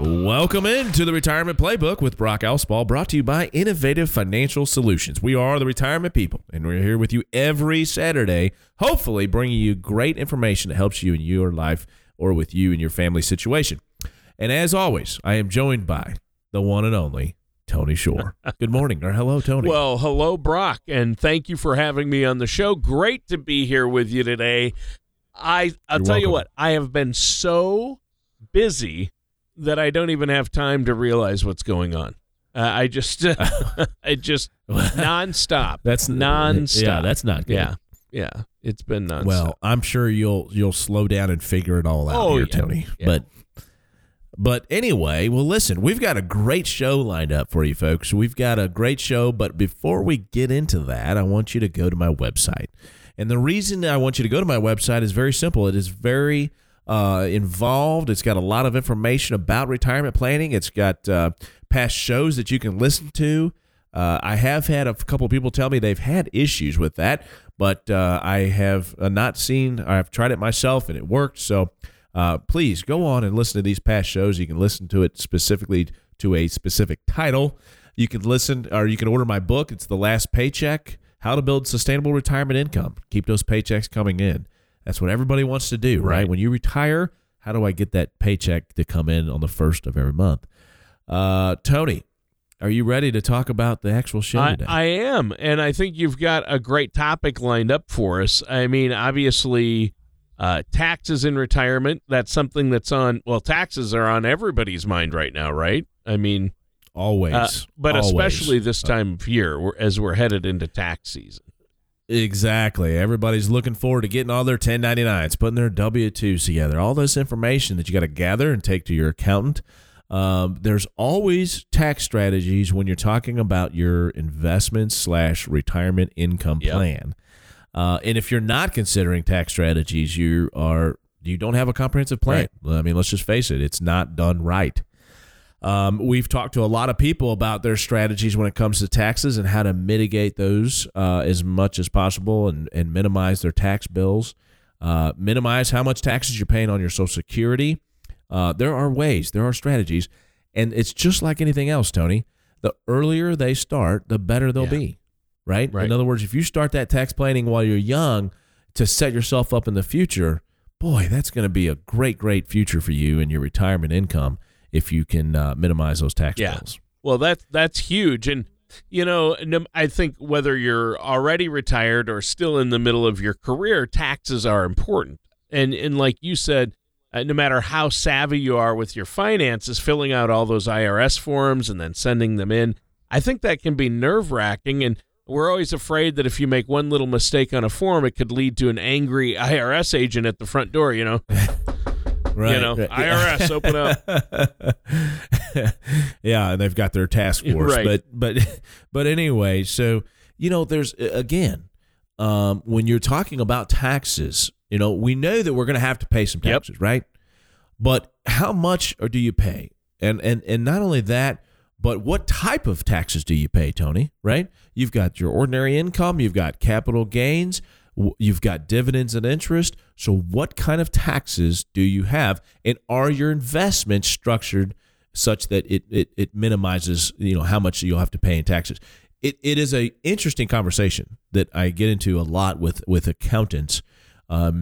Welcome into the Retirement Playbook with Brock Allspaw, brought to you by Innovative Financial Solutions. We are the retirement people, and we're here with you every Saturday, hopefully bringing you great information that helps you in your life or with you and your family situation. And as always, I am joined by the one and only Tony Shore. Good morning, or hello, Tony. Well, hello, Brock, and thank you for having me on the show. Great to be here with you today. I'll tell you what, I have been so busy that I don't even have time to realize what's going on. I just nonstop. That's nonstop. Yeah, that's not good. Yeah, it's been nonstop. Well, I'm sure you'll slow down and figure it all out Tony. Yeah. But anyway, well, listen, we've got a great show lined up for you folks. We've got a great show, but before we get into that, I want you to go to my website. And the reason I want you to go to my website is very simple. It is very involved. It's got a lot of information about retirement planning. It's got past shows that you can listen to. I have had a couple of people tell me they've had issues with that, but I have not seen, or I've tried it myself and it worked, so... please go on and listen to these past shows. You can listen to it specifically to a specific title. You can listen, or you can order my book. It's The Last Paycheck, How to Build Sustainable Retirement Income. Keep those paychecks coming in. That's what everybody wants to do, right? When you retire, how do I get that paycheck to come in on the first of every month? Tony, are you ready to talk about the actual show today? I am, and I think you've got a great topic lined up for us. I mean, obviously... taxes in retirement, that's something that's on, well, taxes are on everybody's mind right now, right? I mean, always, but always. Especially this time of year as we're headed into tax season. Exactly. Everybody's looking forward to getting all their 1099s, putting their W-2s together, all this information that you got to gather and take to your accountant. There's always tax strategies when you're talking about your investment/retirement income plan. And if you're not considering tax strategies, you don't have a comprehensive plan. Right. I mean, let's just face it. It's not done right. We've talked to a lot of people about their strategies when it comes to taxes and how to mitigate those as much as possible and minimize their tax bills, minimize how much taxes you're paying on your Social Security. There are ways. There are strategies. And it's just like anything else, Tony. The earlier they start, the better they'll be. Right? In other words, if you start that tax planning while you're young to set yourself up in the future, boy, that's going to be a great, great future for you and your retirement income if you can minimize those tax bills. Well, that's huge. And, you know, I think whether you're already retired or still in the middle of your career, taxes are important. And like you said, no matter how savvy you are with your finances, filling out all those IRS forms and then sending them in, I think that can be nerve-wracking. And we're always afraid that if you make one little mistake on a form, it could lead to an angry IRS agent at the front door, you know. Right. You know, IRS, open up. Yeah, and they've got their task force. Right. But anyway, so, you know, there's, again, when you're talking about taxes, you know, we know that we're going to have to pay some taxes, right? But how much do you pay? And not only that, but what type of taxes do you pay, Tony, right? You've got your ordinary income, you've got capital gains, you've got dividends and interest. So what kind of taxes do you have? And are your investments structured such that it minimizes, you know, how much you'll have to pay in taxes? It is an interesting conversation that I get into a lot with accountants. You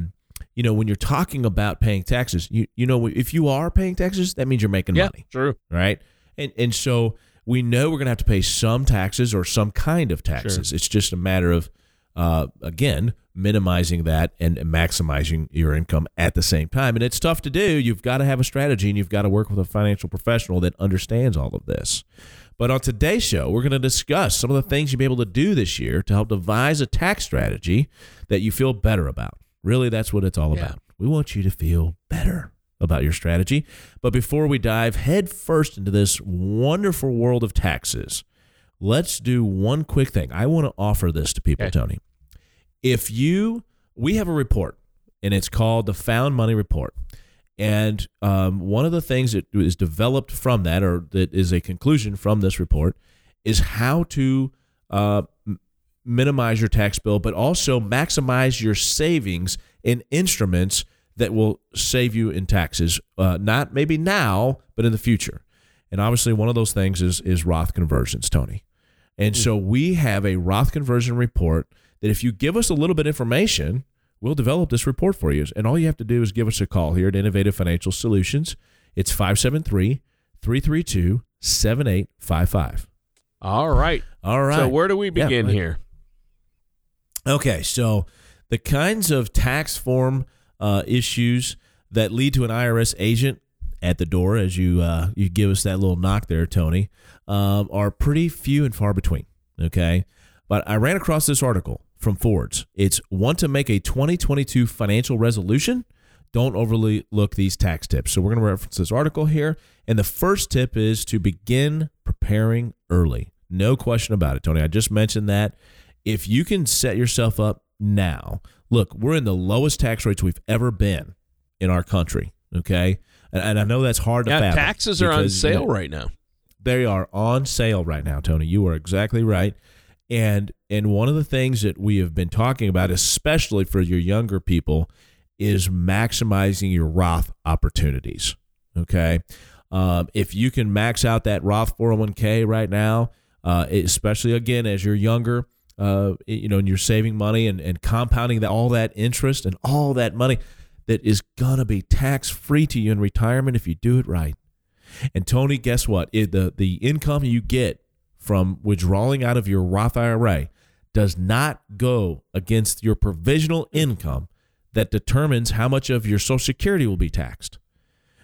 know, when you're talking about paying taxes, you know, if you are paying taxes, that means you're making money. True. Right? And so we know we're going to have to pay some taxes or some kind of taxes. Sure. It's just a matter of again, minimizing that and maximizing your income at the same time. And it's tough to do. You've got to have a strategy, and you've got to work with a financial professional that understands all of this. But on today's show, we're going to discuss some of the things you'll be able to do this year to help devise a tax strategy that you feel better about. Really, that's what it's all about. We want you to feel better about your strategy. But before we dive head first into this wonderful world of taxes, let's do one quick thing. I want to offer this to people, Tony. If you, we have a report, and it's called the Found Money Report. And one of the things that is developed from that, or that is a conclusion from this report, is how to minimize your tax bill, but also maximize your savings in instruments that will save you in taxes, not maybe now, but in the future. And obviously one of those things is Roth conversions, Tony. And so we have a Roth conversion report that if you give us a little bit of information, we'll develop this report for you. And all you have to do is give us a call here at Innovative Financial Solutions. It's 573-332-7855. All right. All right. So where do we begin here? Okay. So the kinds of tax form issues that lead to an IRS agent at the door, as you give us that little knock there, Tony, are pretty few and far between. Okay. But I ran across this article from Forbes. It's want to make a 2022 financial resolution? Don't overlook these tax tips. So we're going to reference this article here. And the first tip is to begin preparing early. No question about it, Tony. I just mentioned that. If you can set yourself up now, look, we're in the lowest tax rates we've ever been in our country. Okay. And I know that's hard to fathom. Taxes are on sale right now. They are on sale right now, Tony. You are exactly right. And one of the things that we have been talking about, especially for your younger people, is maximizing your Roth opportunities. Okay. If you can max out that Roth 401k right now, especially again, as you're younger, and you're saving money and compounding all that interest and all that money that is going to be tax free to you in retirement if you do it right. And Tony, guess what? The income you get from withdrawing out of your Roth IRA does not go against your provisional income that determines how much of your Social Security will be taxed,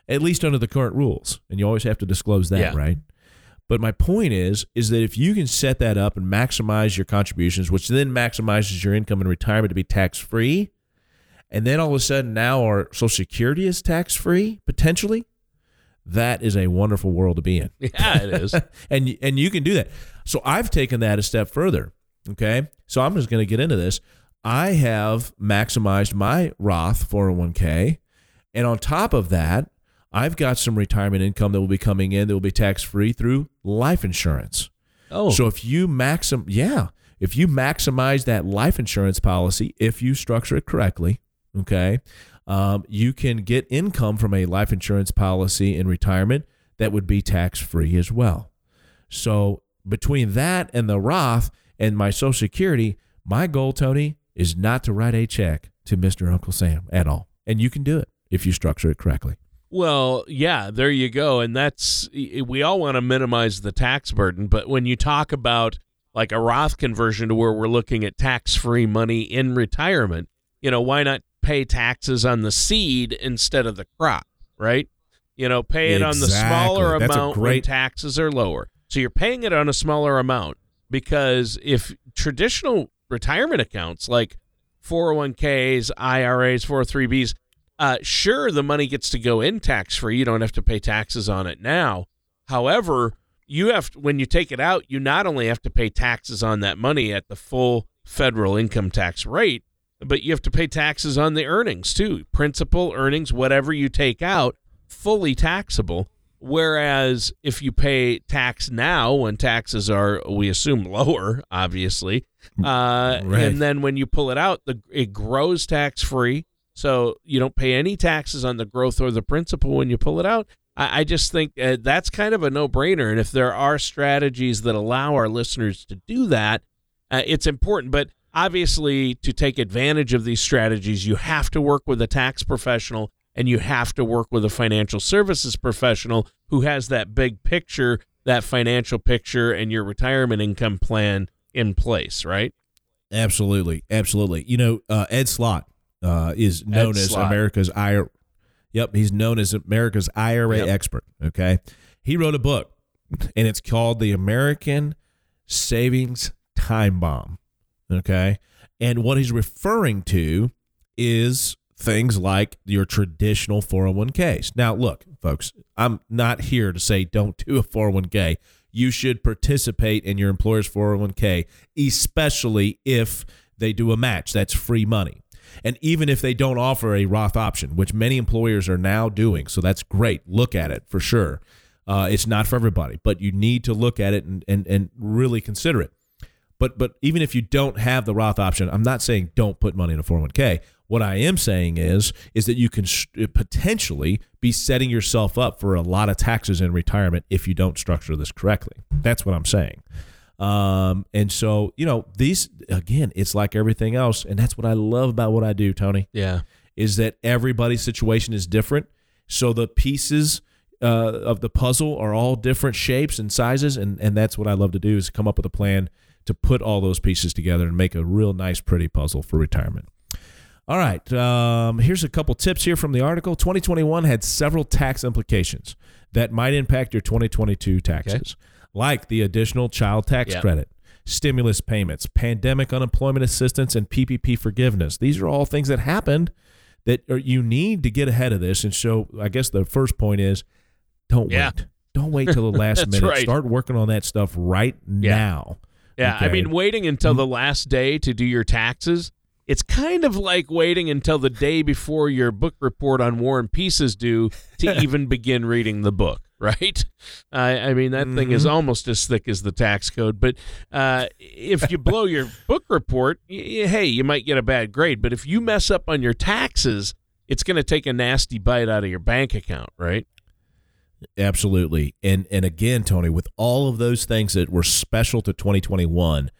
at least under the current rules. And you always have to disclose that, right? But my point is that if you can set that up and maximize your contributions, which then maximizes your income in retirement to be tax-free, and then all of a sudden now our Social Security is tax-free, potentially, that is a wonderful world to be in. Yeah, it is. and you can do that. So I've taken that a step further, okay? So I'm just going to get into this. I have maximized my Roth 401k, and on top of that, I've got some retirement income that will be coming in that will be tax-free through life insurance. Oh. So if you maximize that life insurance policy, if you structure it correctly, okay, you can get income from a life insurance policy in retirement that would be tax-free as well. So between that and the Roth and my Social Security, my goal, Tony, is not to write a check to Mr. Uncle Sam at all. And you can do it if you structure it correctly. Well, yeah, there you go. And we all want to minimize the tax burden. But when you talk about like a Roth conversion to where we're looking at tax-free money in retirement, why not pay taxes on the seed instead of the crop, right? Pay it on the smaller amount when taxes are lower. So you're paying it on a smaller amount because if traditional retirement accounts like 401ks, IRAs, 403bs, sure, the money gets to go in tax-free. You don't have to pay taxes on it now. However, when you take it out, you not only have to pay taxes on that money at the full federal income tax rate, but you have to pay taxes on the earnings too, principal, earnings, whatever you take out, fully taxable. Whereas if you pay tax now when taxes are, we assume, lower, obviously, right. And then when you pull it out, it grows tax-free. So you don't pay any taxes on the growth or the principal when you pull it out. I just think that's kind of a no-brainer. And if there are strategies that allow our listeners to do that, it's important. But obviously, to take advantage of these strategies, you have to work with a tax professional and you have to work with a financial services professional who has that big picture, that financial picture, and your retirement income plan in place, right? Absolutely. Absolutely. You know, Ed Slott is known as America's IRA. Yep. He's known as America's IRA expert. Okay. He wrote a book and it's called The American Savings Time Bomb. Okay. And what he's referring to is things like your traditional 401ks. Now, look, folks, I'm not here to say don't do a 401k. You should participate in your employer's 401k, especially if they do a match. That's free money. And even if they don't offer a Roth option, which many employers are now doing, so that's great. Look at it for sure. It's not for everybody, but you need to look at it and really consider it. But even if you don't have the Roth option, I'm not saying don't put money in a 401k. What I am saying is that you can potentially be setting yourself up for a lot of taxes in retirement if you don't structure this correctly. That's what I'm saying. And so, you know, these, again, it's like everything else. And that's what I love about what I do, Tony. Yeah. Is that everybody's situation is different. So the pieces of the puzzle are all different shapes and sizes. And that's what I love to do is come up with a plan to put all those pieces together and make a real nice, pretty puzzle for retirement. All right, here's a couple tips here from the article. 2021 had several tax implications that might impact your 2022 taxes, like the additional child tax credit, stimulus payments, pandemic unemployment assistance, and PPP forgiveness. These are all things that happened that you need to get ahead of this. And so I guess the first point is don't wait. Don't wait till the last minute. Right. Start working on that stuff right now. Yeah, okay. I mean, waiting until the last day to do your taxes, it's kind of like waiting until the day before your book report on War and Peace is due to even begin reading the book, right? I mean, that thing is almost as thick as the tax code. But if you blow your book report, hey, you might get a bad grade. But if you mess up on your taxes, it's going to take a nasty bite out of your bank account, right? Absolutely. And again, Tony, with all of those things that were special to 2021,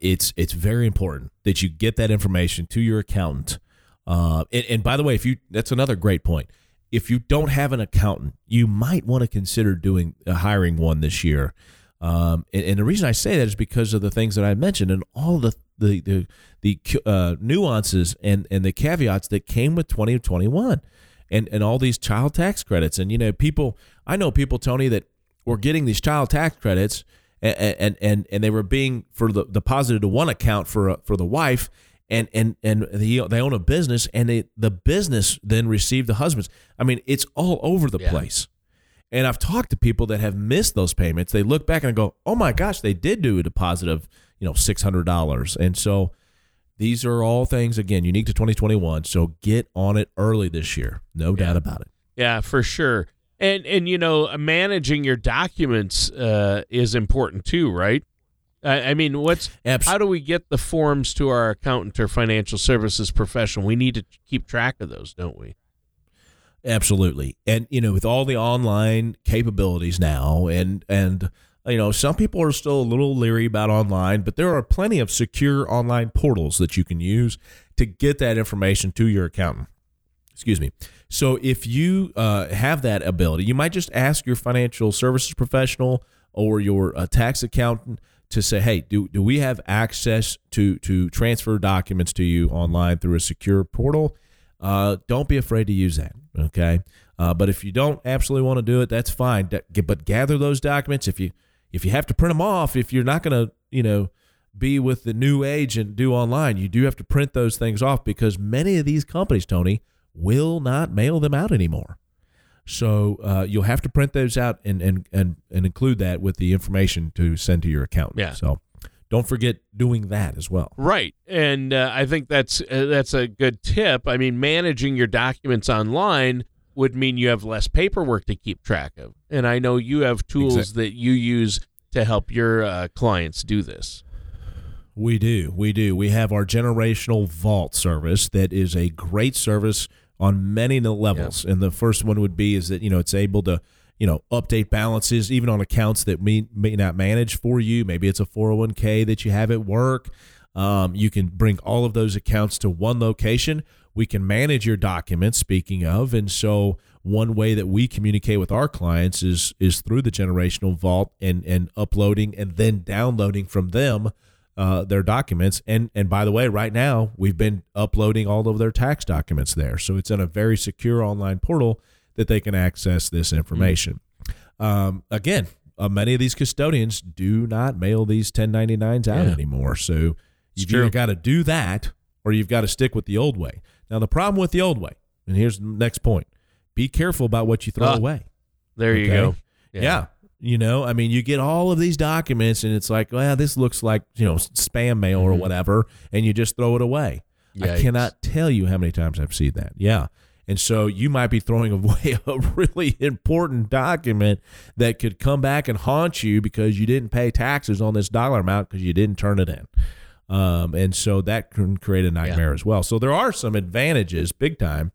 it's very important that you get that information to your accountant. And by the way, if you that's another great point. If you don't have an accountant, you might want to consider doing hiring one this year. And the reason I say that is because of the things that I mentioned and all the nuances and the caveats that came with 2021. And all these child tax credits. And, you know, I know people, Tony, that were getting these child tax credits and they were being for the deposited to one account for the wife and they own a business and the business then received the husband's. I mean, it's all over the place. And I've talked to people that have missed those payments. They look back and go, oh, my gosh, they did do a deposit of, you know, $600. And so these are all things, again, unique to 2021, so get on it early this year. No doubt about it. Yeah, for sure. And you know, managing your documents is important too, right? I mean, how do we get the forms to our accountant or financial services professional? We need to keep track of those, don't we? Absolutely. And, you know, with all the online capabilities now and you know, some people are still a little leery about online, but there are plenty of secure online portals that you can use to get that information to your accountant. Excuse me. So if you have that ability, you might just ask your financial services professional or your tax accountant to say, hey, do we have access to transfer documents to you online through a secure portal? Don't be afraid to use that. Okay. But if you don't absolutely want to do it, that's fine. But gather those documents. If you have to print them off, if you're not going to, you know, be with the new age and do online, you do have to print those things off because many of these companies, Tony, will not mail them out anymore. So you'll have to print those out and include that with the information to send to your accountant. Yeah. So don't forget doing that as well. Right. And I think that's a good tip. I mean, managing your documents online would mean you have less paperwork to keep track of. And I know you have tools that you use to help your clients do this. We do. We have our Generational Vault service that is a great service on many levels. Yeah. And the first one would be is that, you know, it's able to, you know, update balances even on accounts that may not manage for you. Maybe it's a 401k that you have at work. You can bring all of those accounts to one location. We can manage your documents, speaking of. And so one way that we communicate with our clients is through the Generational Vault and uploading and then downloading from them their documents. And by the way, right now, we've been uploading all of their tax documents there. So it's in a very secure online portal that they can access this information. Mm-hmm. Again, many of these custodians do not mail these 1099s out anymore. So you've either got to do that or you've got to stick with the old way. Now, the problem with the old way, and here's the next point, be careful about what you throw away. There you go. Yeah. You know, I mean, you get all of these documents and it's like, well, this looks like, you know, spam mail or whatever, and you just throw it away. Yikes. I cannot tell you how many times I've seen that. Yeah. And so you might be throwing away a really important document that could come back and haunt you because you didn't pay taxes on this dollar amount because you didn't turn it in. And so that can create a nightmare as well. So there are some advantages big time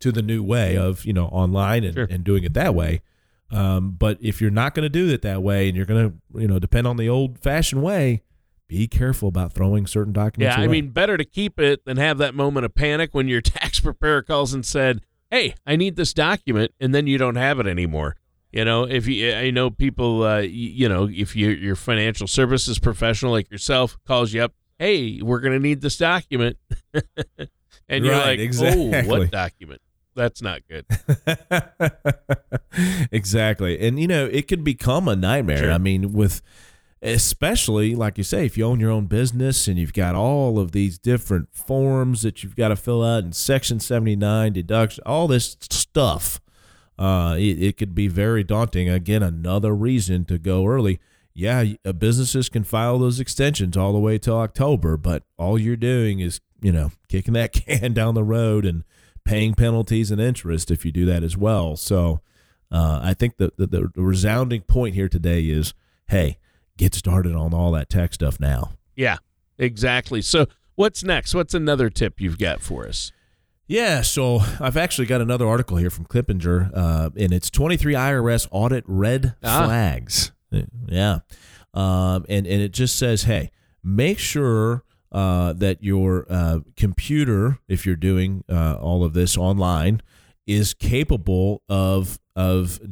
to the new way of, you know, online and doing it that way. But if you're not going to do it that way and you're going to, you know, depend on the old fashioned way, be careful about throwing certain documents away. I mean, better to keep it than have that moment of panic when your tax preparer calls and said, hey, I need this document, and then you don't have it anymore. You know, if you, I know people, you know, if you, your financial services professional like yourself calls you up, hey, we're going to need this document. And you're like, oh, what document? That's not good. Exactly. And, you know, it could become a nightmare. Sure. I mean, with... especially, like you say, if you own your own business and you've got all of these different forms that you've got to fill out and Section 79, deduction, all this stuff, it could be very daunting. Again, another reason to go early. Yeah, businesses can file those extensions all the way till October, but all you're doing is, you know, kicking that can down the road and paying penalties and interest if you do that as well. So I think the resounding point here today is, hey, get started on all that tax stuff now. Yeah, exactly. So what's next? What's another tip you've got for us? Yeah, so I've actually got another article here from Kiplinger, and it's 23 IRS audit red flags. Yeah. And it just says, hey, make sure that your computer, if you're doing all of this online, is capable of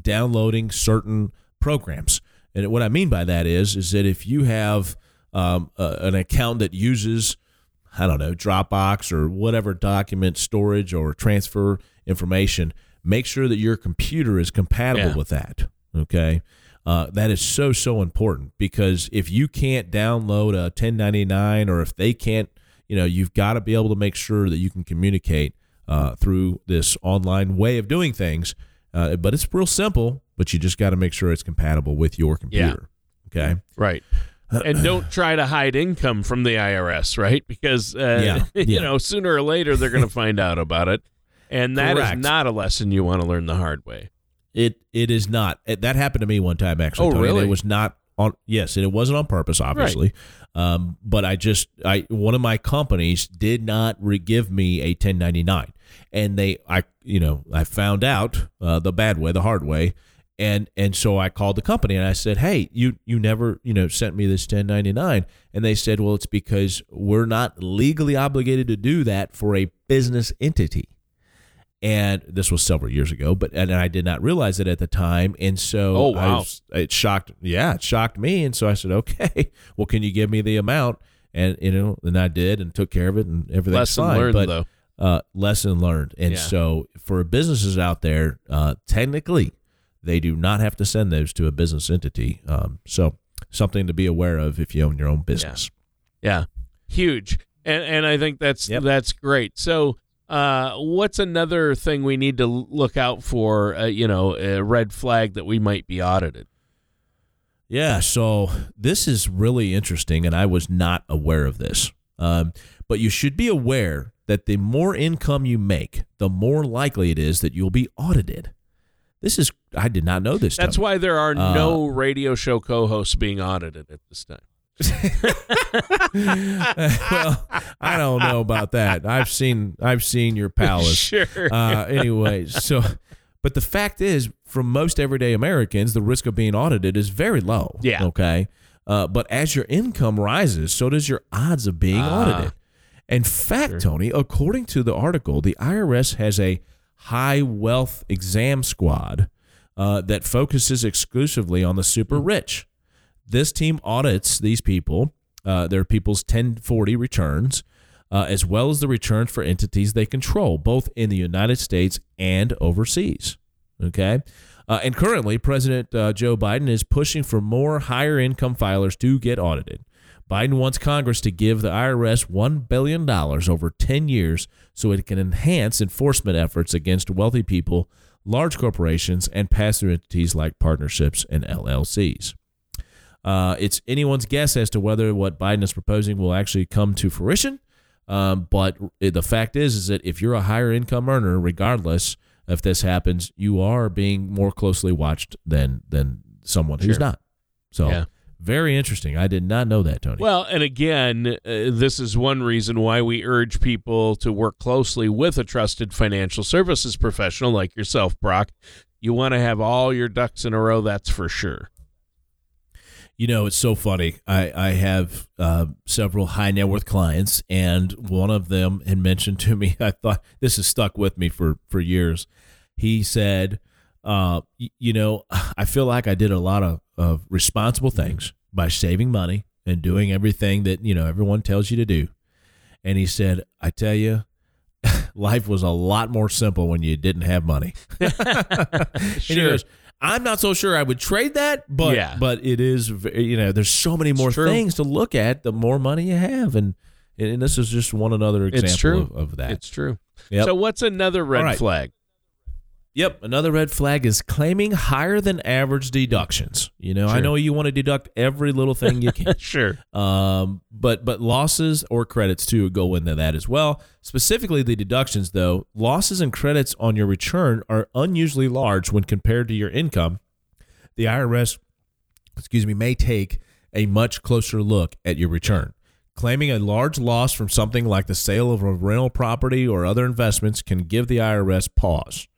downloading certain programs. And what I mean by that is that if you have an account that uses, I don't know, Dropbox or whatever document storage or transfer information, make sure that your computer is compatible with that. Okay. That is so, so important, because if you can't download a 1099 or if they can't, you know, you've got to be able to make sure that you can communicate through this online way of doing things. But it's real simple, but you just got to make sure it's compatible with your computer. Yeah. Okay. Right. And don't try to hide income from the IRS, right? Because, you know, sooner or later, they're going to find out about it. And that is not a lesson you want to learn the hard way. It is not. That happened to me one time, actually. Oh, Tony. Really? It was not on. Yes. And it wasn't on purpose, obviously. Right. But I one of my companies did not give me a 1099. And I found out the bad way, the hard way. And so I called the company and I said, hey, you never, you know, sent me this 1099. And they said, well, it's because we're not legally obligated to do that for a business entity. And this was several years ago, and I did not realize it at the time. And so it shocked me. And so I said, okay, well, can you give me the amount? And, you know, and I did and took care of it and everything's fine. Lesson learned, though. Lesson learned. And so for businesses out there, technically they do not have to send those to a business entity. So something to be aware of if you own your own business. Yeah. Huge. And I think that's great. So, what's another thing we need to look out for, you know, a red flag that we might be audited? Yeah. So this is really interesting and I was not aware of this. But you should be aware that the more income you make, the more likely it is that you'll be audited. I did not know this. That's why there are no radio show co-hosts being audited at this time. Well, I don't know about that. I've seen your palace. Sure. Anyway, but the fact is, from most everyday Americans, the risk of being audited is very low. Yeah. Okay. But as your income rises, so does your odds of being audited. In fact, Tony, according to the article, the IRS has a high wealth exam squad that focuses exclusively on the super rich. This team audits these people their people's 1040 returns, as well as the returns for entities they control, both in the United States and overseas. Okay. And currently, President Joe Biden is pushing for more higher income filers to get audited. Biden wants Congress to give the IRS $1 billion over 10 years so it can enhance enforcement efforts against wealthy people, large corporations, and pass-through entities like partnerships and LLCs. It's anyone's guess as to whether what Biden is proposing will actually come to fruition. But the fact is that if you're a higher income earner, regardless if this happens, you are being more closely watched than someone who's not. So yeah. Very interesting. I did not know that, Tony. Well, and again, this is one reason why we urge people to work closely with a trusted financial services professional like yourself, Brock. You want to have all your ducks in a row, that's for sure. You know, it's so funny. I have several high net worth clients, and one of them had mentioned to me, I thought this has stuck with me for years. He said, you know, I feel like I did a lot of responsible things by saving money and doing everything that, you know, everyone tells you to do. And he said, I tell you, life was a lot more simple when you didn't have money. Sure. He goes, I'm not so sure I would trade that, but yeah. But it is, you know, there's so many more things to look at the more money you have. And this is just one another example of that. It's true. Yep. So what's another red flag? Yep. Another red flag is claiming higher than average deductions. You know, I know you want to deduct every little thing you can. Sure. But losses or credits, too, go into that as well. Specifically, the deductions, though, losses and credits on your return are unusually large when compared to your income. The IRS, may take a much closer look at your return. Claiming a large loss from something like the sale of a rental property or other investments can give the IRS pause.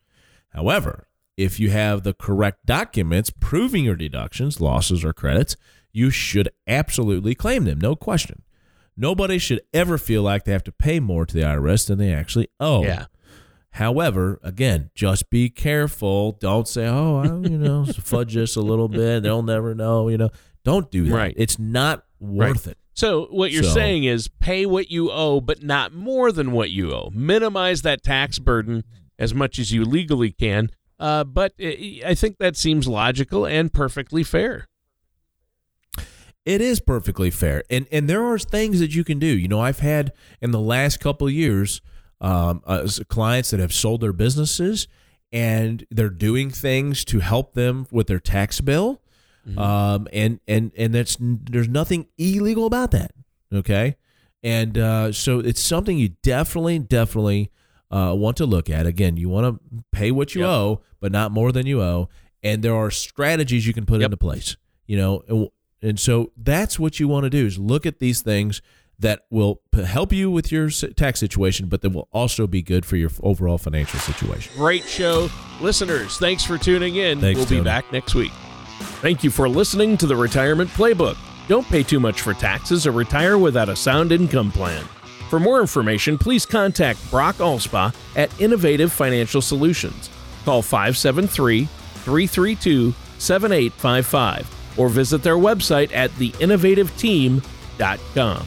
However, if you have the correct documents proving your deductions, losses, or credits, you should absolutely claim them, no question. Nobody should ever feel like they have to pay more to the IRS than they actually owe. Yeah. However, again, just be careful. Don't say, fudge this a little bit. They'll never know, Don't do that. Right. It's not worth it. So what you're saying is pay what you owe, but not more than what you owe. Minimize that tax burden as much as you legally can. But I think that seems logical and perfectly fair. It is perfectly fair. And there are things that you can do. You know, I've had in the last couple of years clients that have sold their businesses and they're doing things to help them with their tax bill. Mm-hmm. And there's nothing illegal about that. Okay. And so it's something you definitely want to look at. Again, you want to pay what you owe, but not more than you owe. And there are strategies you can put into place, And so that's what you want to do is look at these things that will help you with your tax situation, but that will also be good for your overall financial situation. Great show. Listeners, thanks for tuning in. We'll be back next week. Thank you for listening to the Retirement Playbook. Don't pay too much for taxes or retire without a sound income plan. For more information, please contact Brock Allspaw at Innovative Financial Solutions. Call 573-332-7855 or visit their website at theinnovativeteam.com.